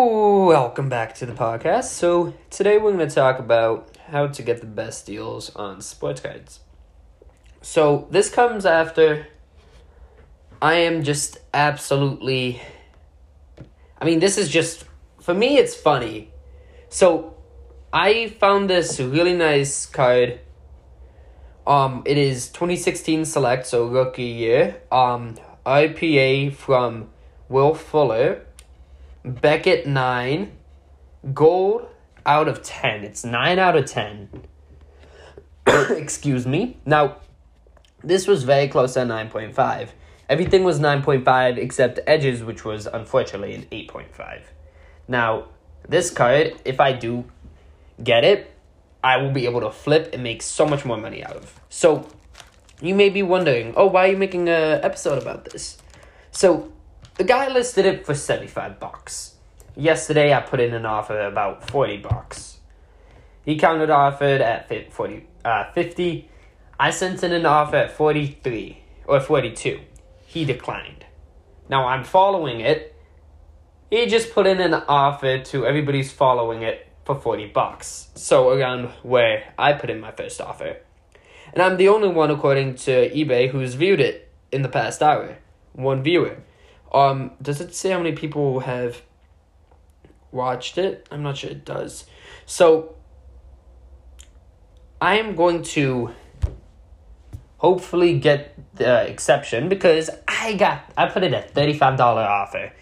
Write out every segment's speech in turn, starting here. Welcome back to the podcast. So today we're going to talk about how to get the best deals on sports cards. So this comes after I am just absolutely, I mean, this is just, for me, it's funny. So I found this really nice card. It is 2016 Select, so rookie year. IPA from Will Fuller. Beckett 9. Gold out of 10. It's 9 out of 10. Excuse me. Now, this was very close at 9.5. Everything was 9.5 except edges, which was unfortunately an 8.5. Now, this card, if I do get it, I will be able to flip and make so much more money out of. So, you may be wondering, oh, why are you making an episode about this? So, the guy listed it for $75. Yesterday, I put in an offer about $40. He countered-offered at 50. I sent in an offer at 43 or 42. He declined. Now, I'm following it. He just put in an offer to everybody's following it for $40, so around where I put in my first offer. And I'm the only one, according to eBay, who's viewed it in the past hour. One viewer. Does it say how many people have watched it? I'm not sure it does. So, I am going to hopefully get the exception, because I put in a $35 offer.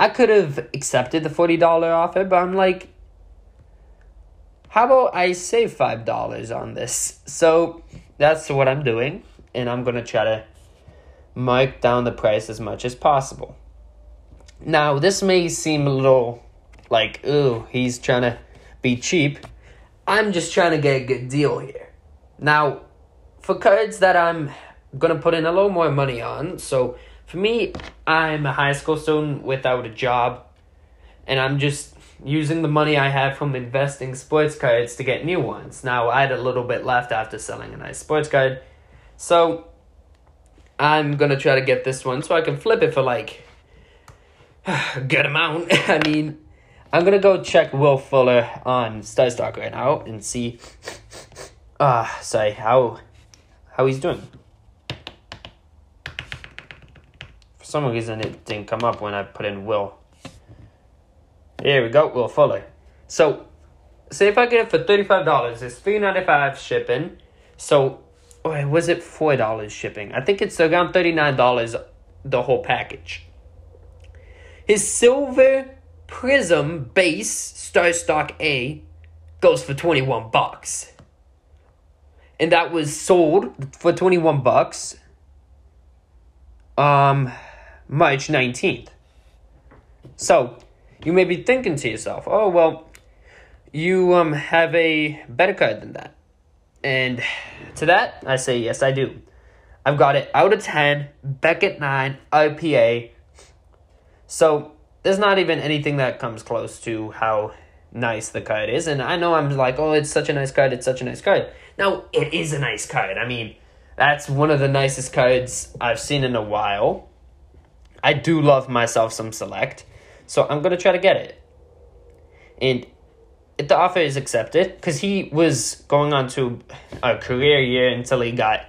I could have accepted the $40 offer, but I'm like, how about I save $5 on this? So that's what I'm doing. And I'm going to try to mark down the price as much as possible. Now, this may seem a little like, ooh, he's trying to be cheap. I'm just trying to get a good deal here. Now, for cards that I'm going to put in a little more money on. So for me, I'm a high school student without a job. And I'm just using the money I have from investing sports cards to get new ones. Now, I had a little bit left after selling a nice sports card. So, I'm going to try to get this one so I can flip it for, like, a good amount. I mean, I'm going to go check Will Fuller on Starstock right now and see how he's doing. For some reason, it didn't come up when I put in Will. Here we go, Will Fuller. So, say if I get it for $35, it's $3.95 shipping. So, or was it $4 shipping? I think it's around $39 the whole package. His silver prism base Starstock A goes for $21, and that was sold for $21. March 19th. So, you may be thinking to yourself, oh, well, you have a better card than that. And to that, I say, yes, I do. I've got it out of 10, Beckett 9, IPA. So there's not even anything that comes close to how nice the card is. And I know I'm like, oh, it's such a nice card, it's such a nice card. Now, it is a nice card. I mean, that's one of the nicest cards I've seen in a while. I do love myself some Select. So I'm going to try to get it. And if the offer is accepted, because he was going on to a career year until he got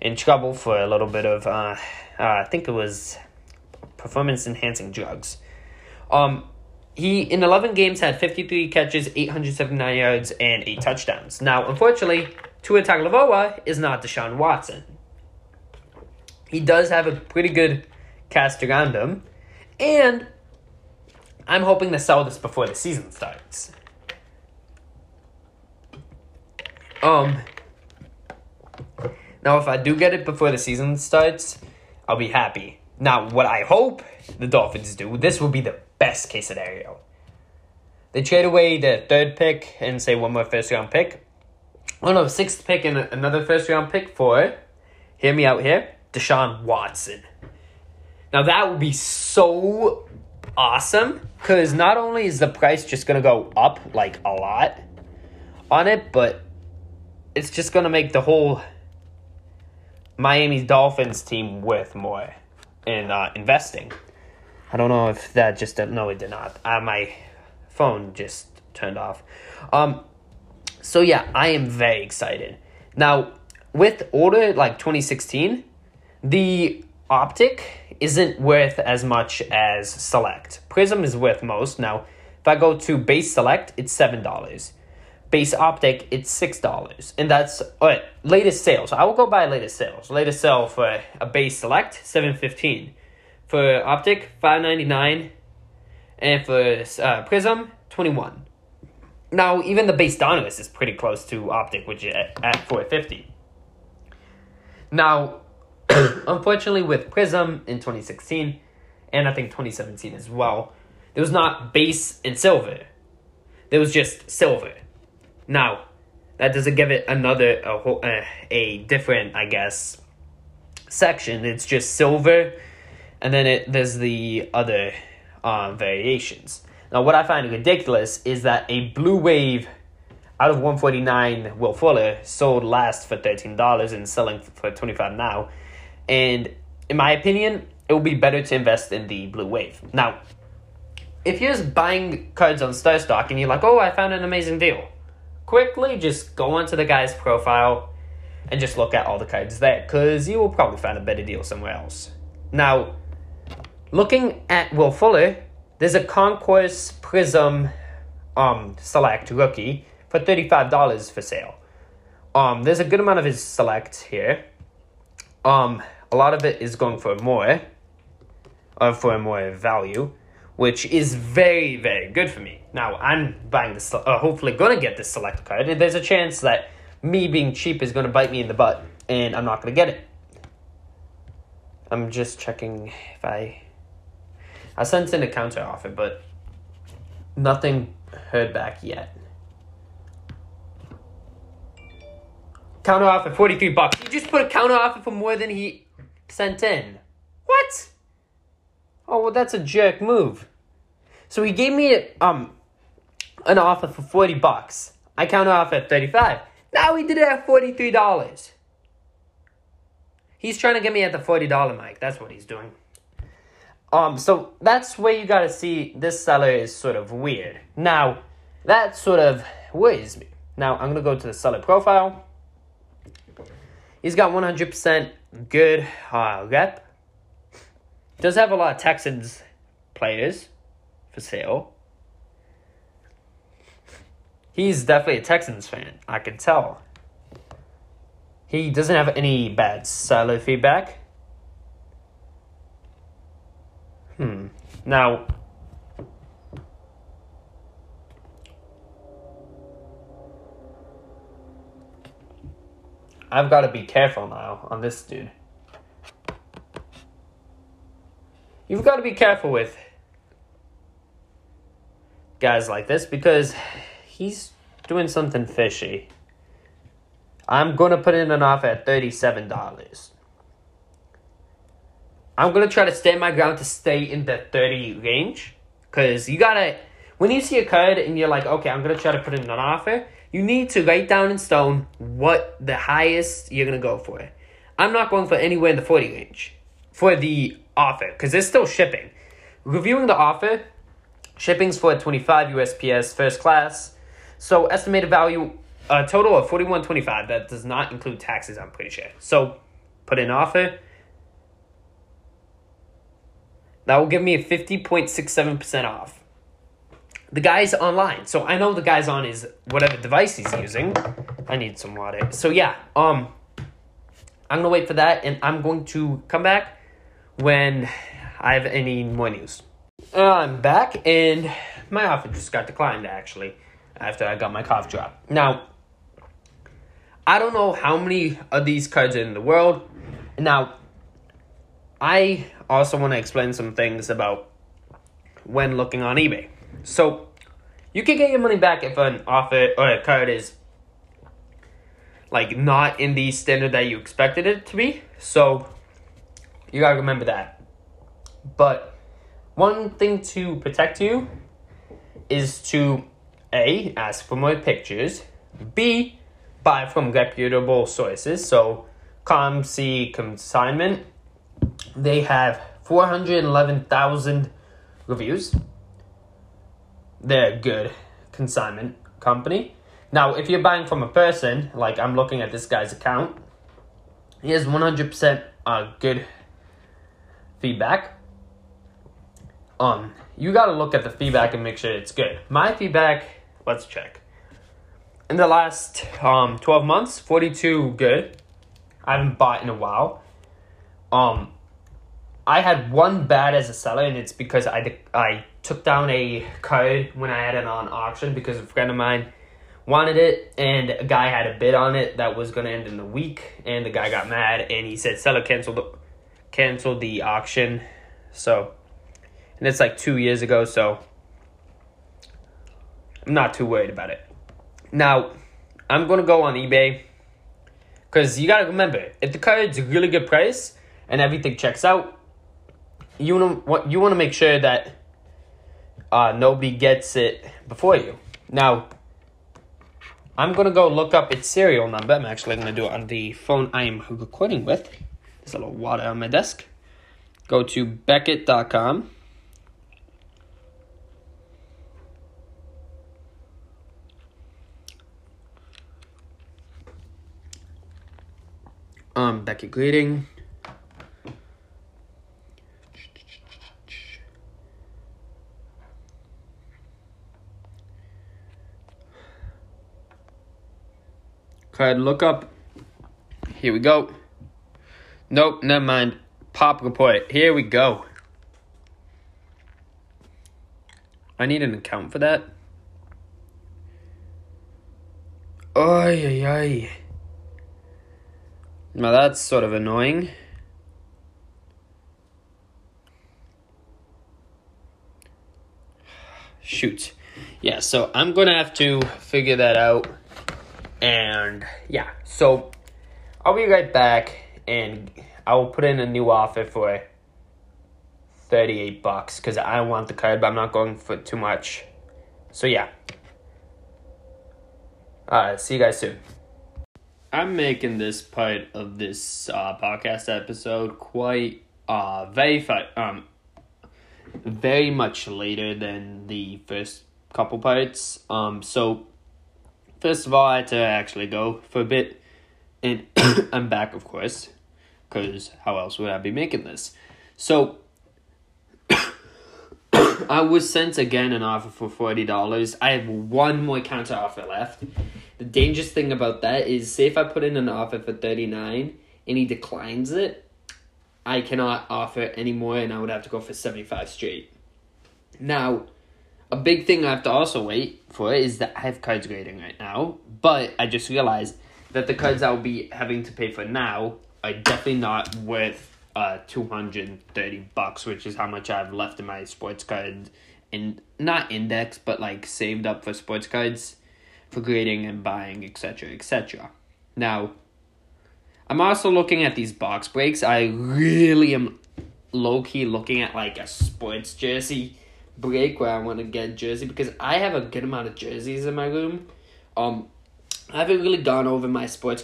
in trouble for a little bit of, I think it was performance-enhancing drugs. He, in 11 games, had 53 catches, 879 yards, and 8 touchdowns. Now, unfortunately, Tua Tagovailoa is not Deshaun Watson. He does have a pretty good cast around him, and I'm hoping to sell this before the season starts. Now, if I do get it before the season starts, I'll be happy. Now, what I hope the Dolphins do, this will be the best case scenario. They trade away their third pick and say one more first-round pick. Oh, no, sixth pick and another first-round pick for, hear me out here, Deshaun Watson. Now, that would be so awesome, because not only is the price just going to go up, like, a lot on it, but it's just going to make the whole Miami Dolphins team worth more in investing. I don't know if that just... No, it did not. My phone just turned off. So yeah, I am very excited. Now, with older, like 2016, the Optic isn't worth as much as Select. Prism is worth most. Now, if I go to base Select, it's $7. Base Optic, it's $6. And that's latest sale. So I will go buy latest sales. Latest sale for a base Select, $7.15. For Optic, $5.99. And for Prism, $21. Now, even the base Donruss is pretty close to Optic, which is at $4.50. Now, unfortunately, with Prism in 2016, and I think 2017 as well, there was not base and silver. There was just silver. Now, that doesn't give it another, a different, I guess, section. It's just silver, and then there's the other variations. Now, what I find ridiculous is that a Blue Wave out of 149 Will Fuller sold last for $13 and selling for $25 now. And in my opinion, it would be better to invest in the Blue Wave. Now, if you're just buying cards on Starstock and you're like, oh, I found an amazing deal, quickly just go onto the guy's profile and just look at all the cards there, because you will probably find a better deal somewhere else. Now, looking at Will Fuller, there's a Concourse Prism Select Rookie for $35 for sale. There's a good amount of his selects here. A lot of it is going for more, or for more value, which is very, very good for me. Now, I'm buying this, hopefully going to get this select card, and there's a chance that me being cheap is going to bite me in the butt, and I'm not going to get it. I'm just checking if I sent in a counter offer, but nothing heard back yet. Counter offer, $43. He just put a counter offer for more than he sent in. What? Oh, well, that's a jerk move. So he gave me an offer for $40. I counter offer at $35. Now he did it at $43. He's trying to get me at the $40 mark. That's what he's doing. So that's where you gotta see this seller is sort of weird. Now, that sort of worries me. Now, I'm gonna go to the seller profile. He's got 100% good rep. Does have a lot of Texans players for sale. He's definitely a Texans fan, I can tell. He doesn't have any bad seller feedback. Now, I've got to be careful now on this dude. You've got to be careful with guys like this, because he's doing something fishy. I'm going to put in an offer at $37. I'm going to try to stand my ground to stay in the 30 range. Because you got to, when you see a card and you're like, okay, I'm going to try to put in an offer, you need to write down in stone what the highest you're going to go for. I'm not going for anywhere in the 40 range for the offer, because there's still shipping. Reviewing the offer, shipping's for $25 USPS first class. So estimated value, a total of $41.25. That does not include taxes, I'm pretty sure. So put in offer. That will give me a 50.67% off. The guy's online, so I know the guy's on his whatever device he's using. I need some water. So yeah, I'm gonna wait for that, and I'm going to come back when I have any more news. I'm back, and my offer just got declined, actually, after I got my cough drop. Now, I don't know how many of these cards are in the world. Now, I also want to explain some things about when looking on eBay. So, you can get your money back if an offer or a card is like not in the standard that you expected it to be. So, you gotta remember that. But one thing to protect you is to A, ask for more pictures. B, buy from reputable sources. So, ComC Consignment, they have 411,000 reviews. they're a good consignment company. Now, if you're buying from a person, like I'm looking at this guy's account, he has 100% good feedback. You got to look at the feedback and make sure it's good. My feedback, let's check. In the last 12 months, 42 good. I haven't bought in a while. I had one bad as a seller, and it's because I took down a card when I had it on auction because a friend of mine wanted it, and a guy had a bid on it that was going to end in the week, and the guy got mad, and he said, seller, cancel the auction. So, and it's like 2 years ago, so I'm not too worried about it. Now, I'm going to go on eBay because you got to remember, if the card's a really good price and everything checks out, you want to make sure that nobody gets it before you. Now, I'm going to go look up its serial number. I'm actually going to do it on the phone I am recording with. There's a little water on my desk. Go to Beckett.com. Beckett greeting. Card lookup. Here we go. Nope, never mind. Pop report. Here we go. I need an account for that. Ay. Now that's sort of annoying. Shoot. Yeah, so I'm going to have to figure that out. And yeah, so I'll be right back and I will put in a new offer for $38 because I want the card, but I'm not going for too much. So yeah. See you guys soon. I'm making this part of this podcast episode quite very much later than the first couple parts. So first of all, I had to actually go for a bit, and I'm back, of course, because how else would I be making this? So I was sent again an offer for $40. I have one more counter offer left. The dangerous thing about that is, say if I put in an offer for $39 and he declines it, I cannot offer anymore and I would have to go for $75 straight. Now, a big thing I have to also wait for is that I have cards grading right now, but I just realized that the cards I'll be having to pay for now are definitely not worth $230, which is how much I have left in my sports card, and not index, but like saved up for sports cards, for grading and buying, etc., etc. Now, I'm also looking at these box breaks. I really am low-key looking at like a sports jersey break where I want to get jersey because I have a good amount of jerseys in my room. I haven't really gone over my sports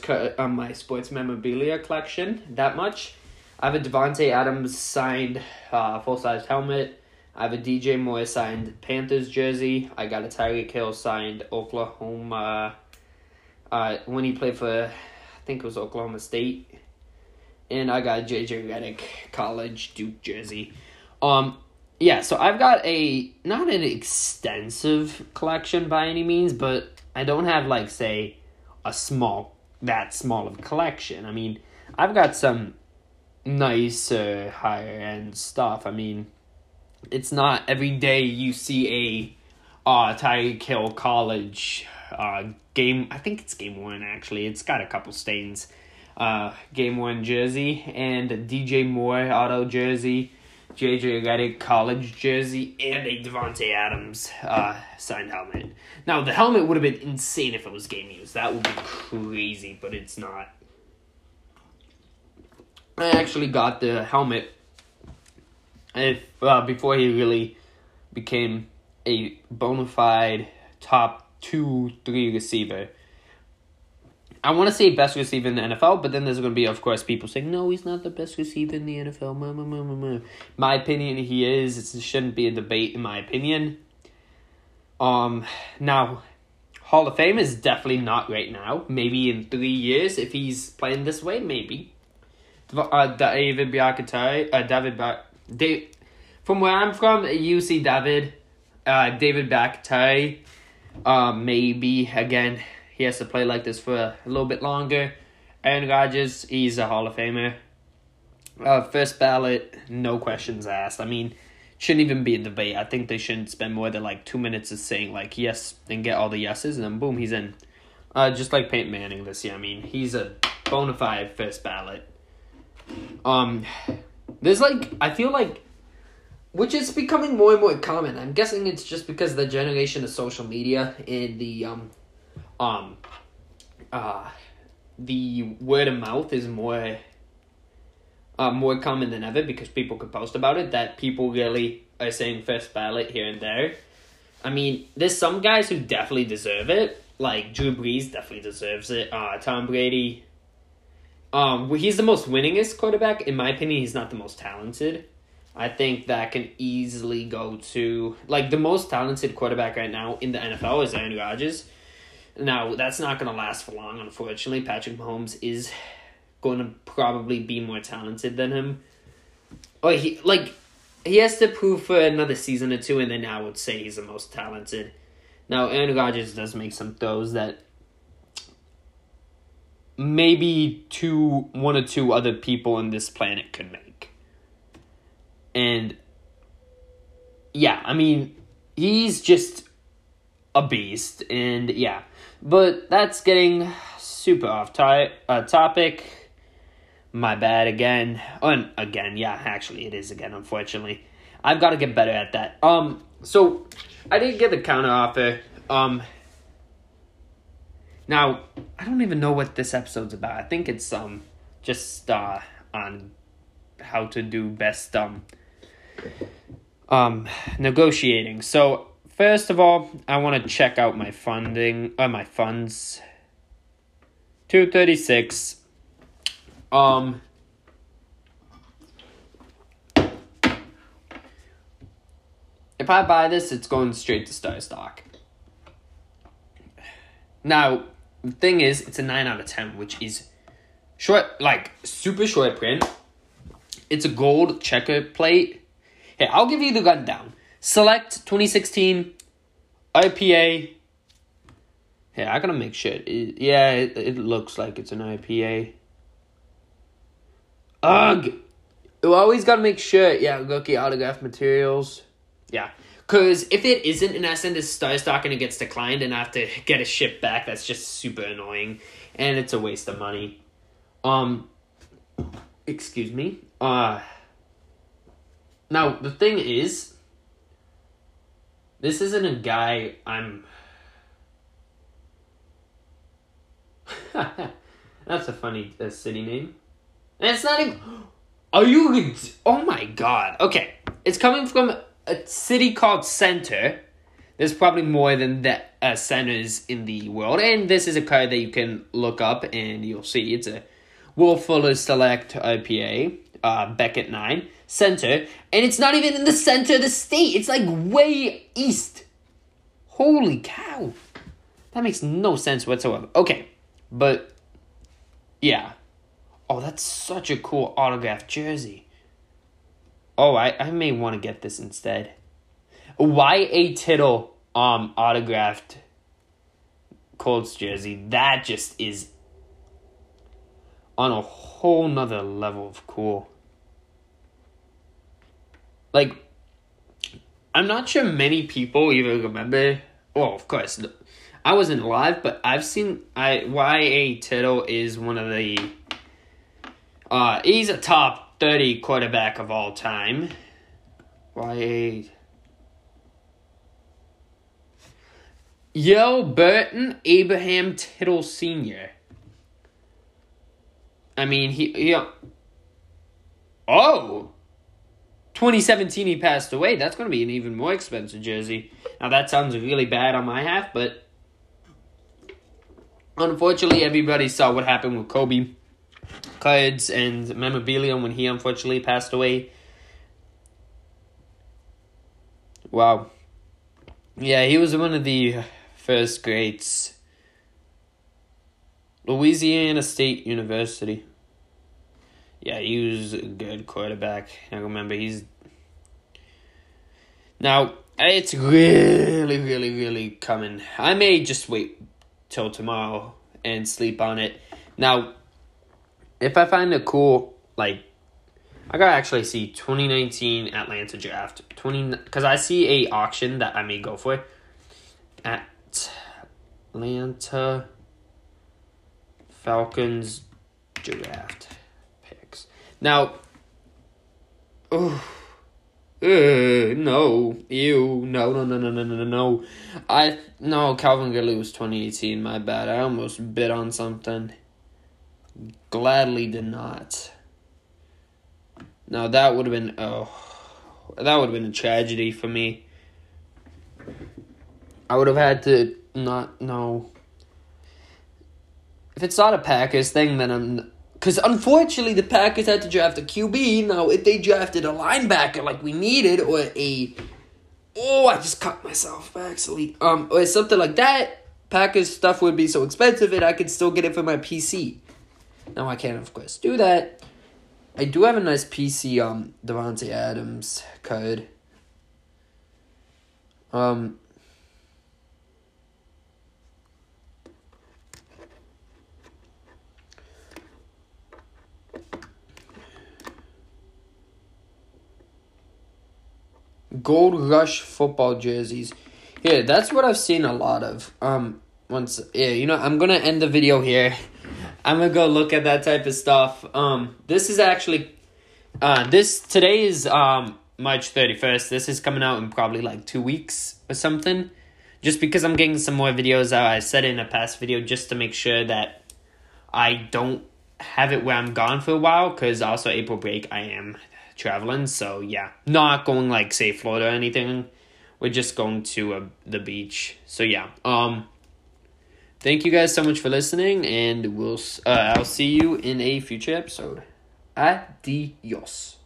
memorabilia collection that much. I have a Davante Adams signed full-size helmet. I have a DJ Moore signed Panthers jersey. I got a Tyreek Hill signed Oklahoma when he played for, I think it was Oklahoma State. And I got a JJ Reddick college Duke jersey. Yeah, so I've got not an extensive collection by any means, but I don't have like say that small of a collection. I mean, I've got some nicer higher end stuff. I mean, it's not every day you see a Tyreek Hill college game. I think it's game one, actually. It's got a couple stains. Game one jersey and a DJ Moore auto jersey, JJ Reddick college jersey, and a Davante Adams signed helmet. Now, the helmet would have been insane if it was game used. That would be crazy, but it's not. I actually got the helmet before he really became a bona fide top 2-3 receiver. I want to say best receiver in the NFL, but then there's going to be, of course, people saying, no, he's not the best receiver in the NFL. My opinion, he is. It shouldn't be a debate, in my opinion. Now, Hall of Fame is definitely not right now. Maybe in 3 years, if he's playing this way, maybe. David Bakhtiari, from where I'm from, UC David, David Bakhtiari, maybe, again, he has to play like this for a little bit longer. Aaron Rodgers, he's a Hall of Famer. First ballot, no questions asked. I mean, shouldn't even be a debate. I think they shouldn't spend more than like 2 minutes of saying like yes and get all the yeses, and then boom, he's in. Just like Peyton Manning this year. I mean, he's a bona fide first ballot. There's like, I feel like, which is becoming more and more common. I'm guessing it's just because the generation of social media and the word of mouth is more. More common than ever because people could post about it, that people really are saying first ballot here and there. I mean, there's some guys who definitely deserve it. Like, Drew Brees definitely deserves it. Tom Brady. He's the most winningest quarterback. In my opinion, he's not the most talented. I think that can easily go to... Like, the most talented quarterback right now in the NFL is Aaron Rodgers. Now, that's not going to last for long, unfortunately. Patrick Mahomes is... going to probably be more talented than him. Or he has to prove for another season or two, and then I would say he's the most talented. Now, Aaron Rodgers does make some throws that maybe one or two other people on this planet could make. And, yeah, I mean, he's just a beast, and yeah. But that's getting super off topic. My bad again. Actually it is again, unfortunately. I've got to get better at that. So I did get the counter offer. Now, I don't even know what this episode's about. I think it's just on how to do best negotiating. So first of all, I want to check out my funding or my funds. 236. If I buy this, it's going straight to Starstock. Now, the thing is, it's a 9 out of 10, which is short, like, super short print. It's a gold checker plate. Hey, I'll give you the rundown. Select 2016 IPA. Hey, I gotta make sure. It looks like it's an IPA. Ugh! You always gotta make sure. Yeah, rookie autograph materials. Yeah. Because if it isn't, and I send this Starstock and it gets declined and I have to get it shipped back, that's just super annoying. And it's a waste of money. Excuse me. Now, the thing is, this isn't a guy I'm... That's a funny city name. And it's not even... Are you... Oh my god. Okay. It's coming from a city called Center. There's probably more than that centers in the world. And this is a card that you can look up and you'll see. It's a Will Fuller Select IPA. Beckett 9. Center. And it's not even in the center of the state. It's like way east. Holy cow. That makes no sense whatsoever. Okay. But, yeah. Oh, that's such a cool autographed jersey. Oh, I may want to get this instead. Y.A. Tittle autographed Colts jersey. That just is on a whole nother level of cool. Like, I'm not sure many people even remember. Well, of course, I wasn't live, but I've seen Y.A. Tittle is one of the... he's a top 30 quarterback of all time. Why? Yo, Burton Abraham Tittle Sr. I mean, Oh! 2017 he passed away. That's going to be an even more expensive jersey. Now that sounds really bad on my half, but... Unfortunately, everybody saw what happened with Kobe. Cards and memorabilia when he unfortunately passed away. Wow. Yeah, he was one of the first greats. Louisiana State University. Yeah, he was a good quarterback. I remember he's... Now, it's really, really, really coming. I may just wait till tomorrow and sleep on it. Now, if I find a cool, like... I gotta actually see 2019 Atlanta draft. Because I see a auction that I may go for. Atlanta Falcons draft picks. Now, no. No, Calvin Gurley was 2018, my bad. I almost bid on something. Gladly did not. Now, that would have been, that would have been a tragedy for me. I would have had to not know. If it's not a Packers thing, then I'm... Because, unfortunately, the Packers had to draft a QB. Now, if they drafted a linebacker like we needed, or a... Oh, I just cut myself, actually. Or something like that, Packers stuff would be so expensive, and I could still get it for my PC. Now, I can't, of course, do that. I do have a nice PC, Davante Adams card. Gold Rush football jerseys. Yeah, that's what I've seen a lot of. I'm gonna end the video here. I'm going to go look at that type of stuff. This is actually, today is March 31st. This is coming out in probably like 2 weeks or something. Just because I'm getting some more videos out. I said it in a past video just to make sure that I don't have it where I'm gone for a while. Because also April break, I am traveling. So yeah, not going like say Florida or anything. We're just going to the beach. So yeah, thank you guys so much for listening, and I'll see you in a future episode. Adios.